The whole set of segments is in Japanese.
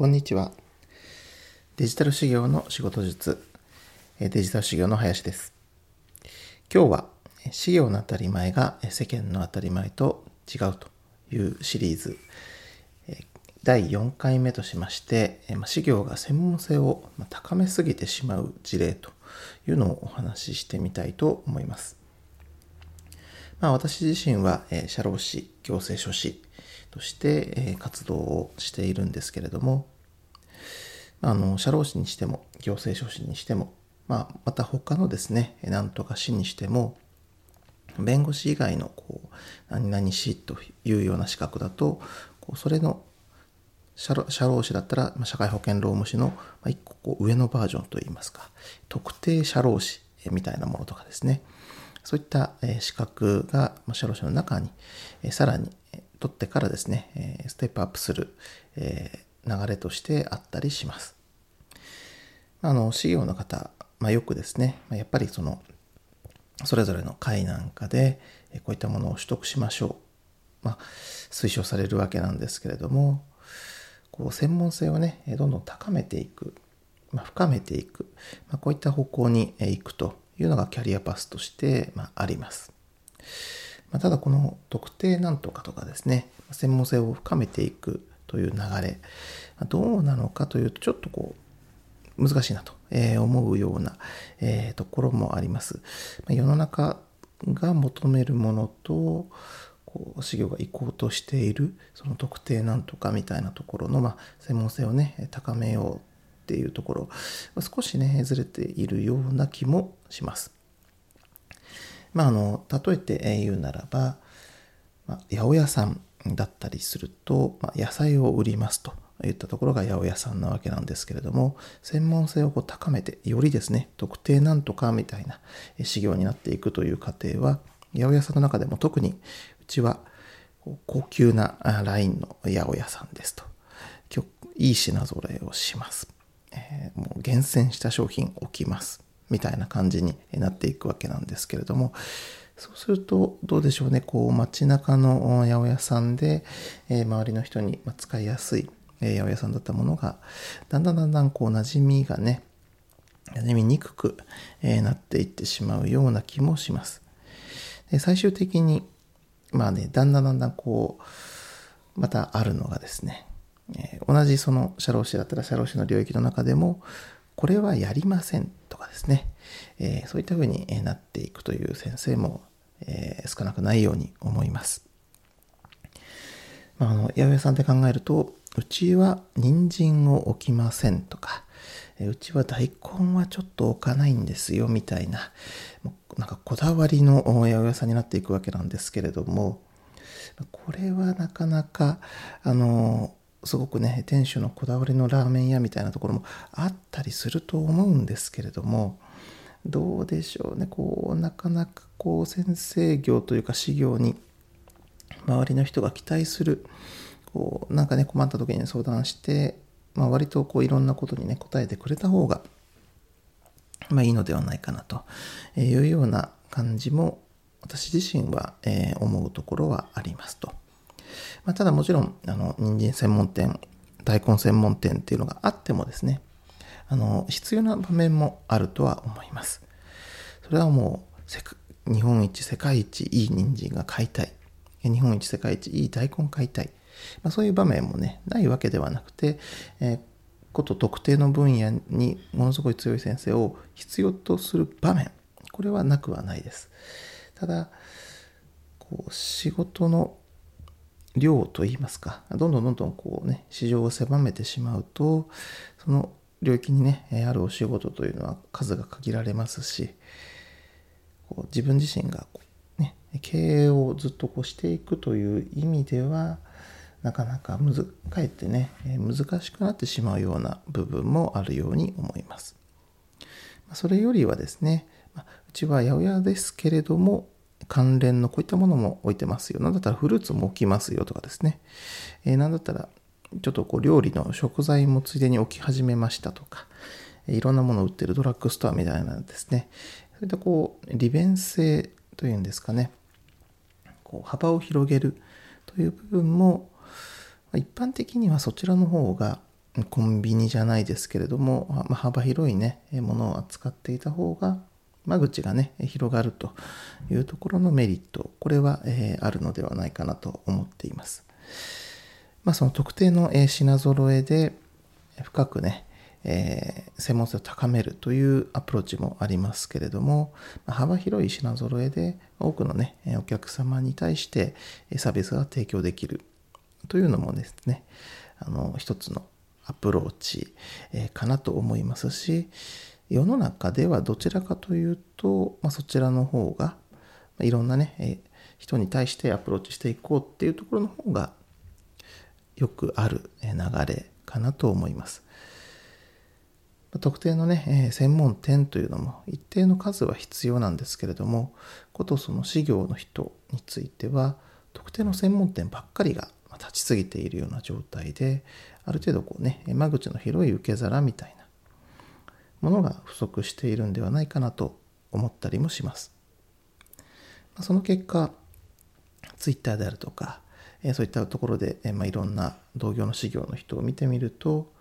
こんにちは。デジタル修行の仕事術、デジタル修行の林です。今日は修行の当たり前が世間の当たり前と違うというシリーズ第4回目としまして、修行が専門性を高めすぎてしまう事例というのをお話ししてみたいと思います。私自身は社労士、行政書士として活動をしているんですけれども、社労士にしても行政書士にしても、また他のですね、なんとか士にしても、弁護士以外の何々士というような資格だと、それの社労士だったら社会保険労務士の一個上のバージョンといいますか、特定社労士みたいなものとかですね、そういった資格が社労士の中にさらに取ってからですね、ステップアップする流れとしてあったりします。修行の方、よくですね、やっぱりそれぞれの会なんかでこういったものを取得しましょう、推奨されるわけなんですけれども、専門性をね、どんどん高めていく、深めていく、こういった方向に行くというのがキャリアパスとしてあります。ただこの特定なんとかとかですね、専門性を深めていくという流れ、どうなのかというと、ちょっと難しいなと思うようなところもあります。世の中が求めるものと修行が行こうとしているその特定なんとかみたいなところの専門性をね、高めようっていうところ、少しねずれているような気もします。例えて言うならば、八百屋さんだったりすると、野菜を売りますといったところが八百屋さんなわけなんですけれども、専門性を高めて、よりですね、特定なんとかみたいな修行になっていくという過程は、八百屋さんの中でも特にうちは高級なラインの八百屋さんですと、いい品揃えをします、もう厳選した商品置きますみたいな感じになっていくわけなんですけれども、そうするとどうでしょうね、街中の八百屋さんで、周りの人に使いやすい八百屋さんだったものが、だんだん馴染みにくくなっていってしまうような気もします。最終的にだんだんまたあるのがですね、同じ社労士だったら社労士の領域の中でも、これはやりませんとかですね、そういったふうになっていくという先生も、少なくないように思います。八百屋さんって考えると、うちは人参を置きませんとか、うちは大根はちょっと置かないんですよみたいな、こだわりの八百屋さんになっていくわけなんですけれども、これはなかなかすごくね、店主のこだわりのラーメン屋みたいなところもあったりすると思うんですけれども、どうでしょうね、なかなか先生業というか修行に周りの人が期待する、困った時に相談して、割といろんなことにね答えてくれた方がいいのではないかなというような感じも私自身は思うところはありますと。ただもちろん人参専門店、大根専門店っていうのがあってもですね、必要な場面もあるとは思います。それはもう日本一世界一いい人参が買いたい、日本一世界一いい大根買いたい、そういう場面もねないわけではなくて、特定の分野にものすごい強い先生を必要とする場面、これはなくはないです。ただ仕事の量といいますか、どんどん市場を狭めてしまうと、その領域にねあるお仕事というのは数が限られますし、自分自身が経営をずっとしていくという意味では、なかなかかえってね難しくなってしまうような部分もあるように思います。それよりはですね、うちは八百屋ですけれども、関連のこういったものも置いてますよ、なんだったらフルーツも置きますよとかですね、なんだったらちょっと料理の食材もついでに置き始めましたとか、いろんなものを売ってるドラッグストアみたいなですね、そういった利便性というんですかね、幅を広げるという部分も、一般的にはそちらの方がコンビニじゃないですけれども、幅広いね、ものを扱っていた方が間口がね広がるというところのメリット、これは、あるのではないかなと思っています。その特定の、品揃えで深くね、専門性を高めるというアプローチもありますけれども、幅広い品揃えで多くのねお客様に対してサービスが提供できるというのもですね、一つのアプローチ、かなと思いますし、世の中ではどちらかというと、そちらの方がいろんなね、人に対してアプローチしていこうっていうところの方がよくある流れかなと思います。特定のね、専門店というのも一定の数は必要なんですけれども、ことその事業の人については特定の専門店ばっかりが立ちすぎているような状態で、ある程度こうね、間口の広い受け皿みたいなものが不足しているんではないかなと思ったりもします。その結果、Twitter であるとか、そういったところでいろんな同業の事業の人を見てみると、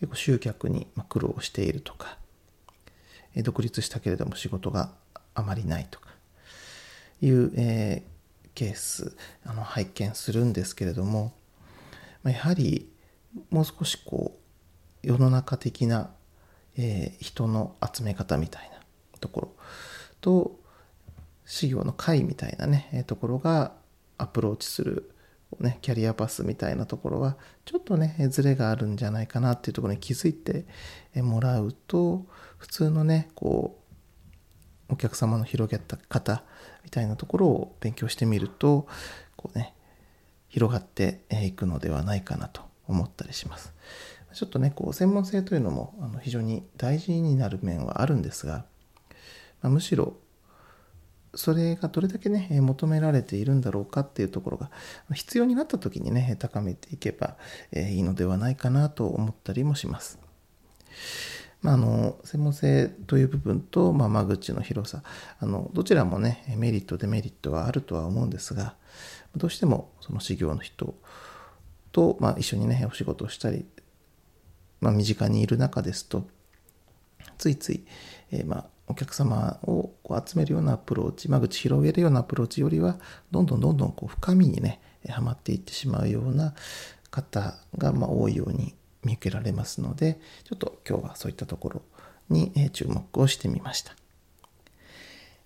結構集客に苦労しているとか、独立したけれども仕事があまりないとかいうケース、拝見するんですけれども、やはりもう少しこう世の中的な人の集め方みたいなところと、事業の会みたいなねところがアプローチするね、キャリアパスみたいなところはちょっとねズレがあるんじゃないかなっていうところに気づいてもらうと、普通のねこうお客様の広げた方みたいなところを勉強してみると、こうね広がっていくのではないかなと思ったりします。ちょっとねこう専門性というのも非常に大事になる面はあるんですが、むしろそれがどれだけね求められているんだろうかっていうところが必要になった時にね高めていけばいいのではないかなと思ったりもします。専門性という部分と、間口の広さ、どちらもねメリットデメリットはあるとは思うんですが、どうしてもその事業の人と、一緒にねお仕事をしたり、身近にいる中ですと、ついついお客様を集めるようなアプローチ、間口広げるようなアプローチよりは、どんどんこう深みにねはまっていってしまうような方が多いように見受けられますので、ちょっと今日はそういったところに注目をしてみました。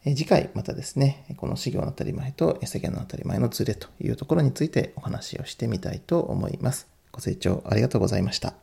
次回またですね、この事業の当たり前と世間の当たり前のズレというところについてお話をしてみたいと思います。ご清聴ありがとうございました。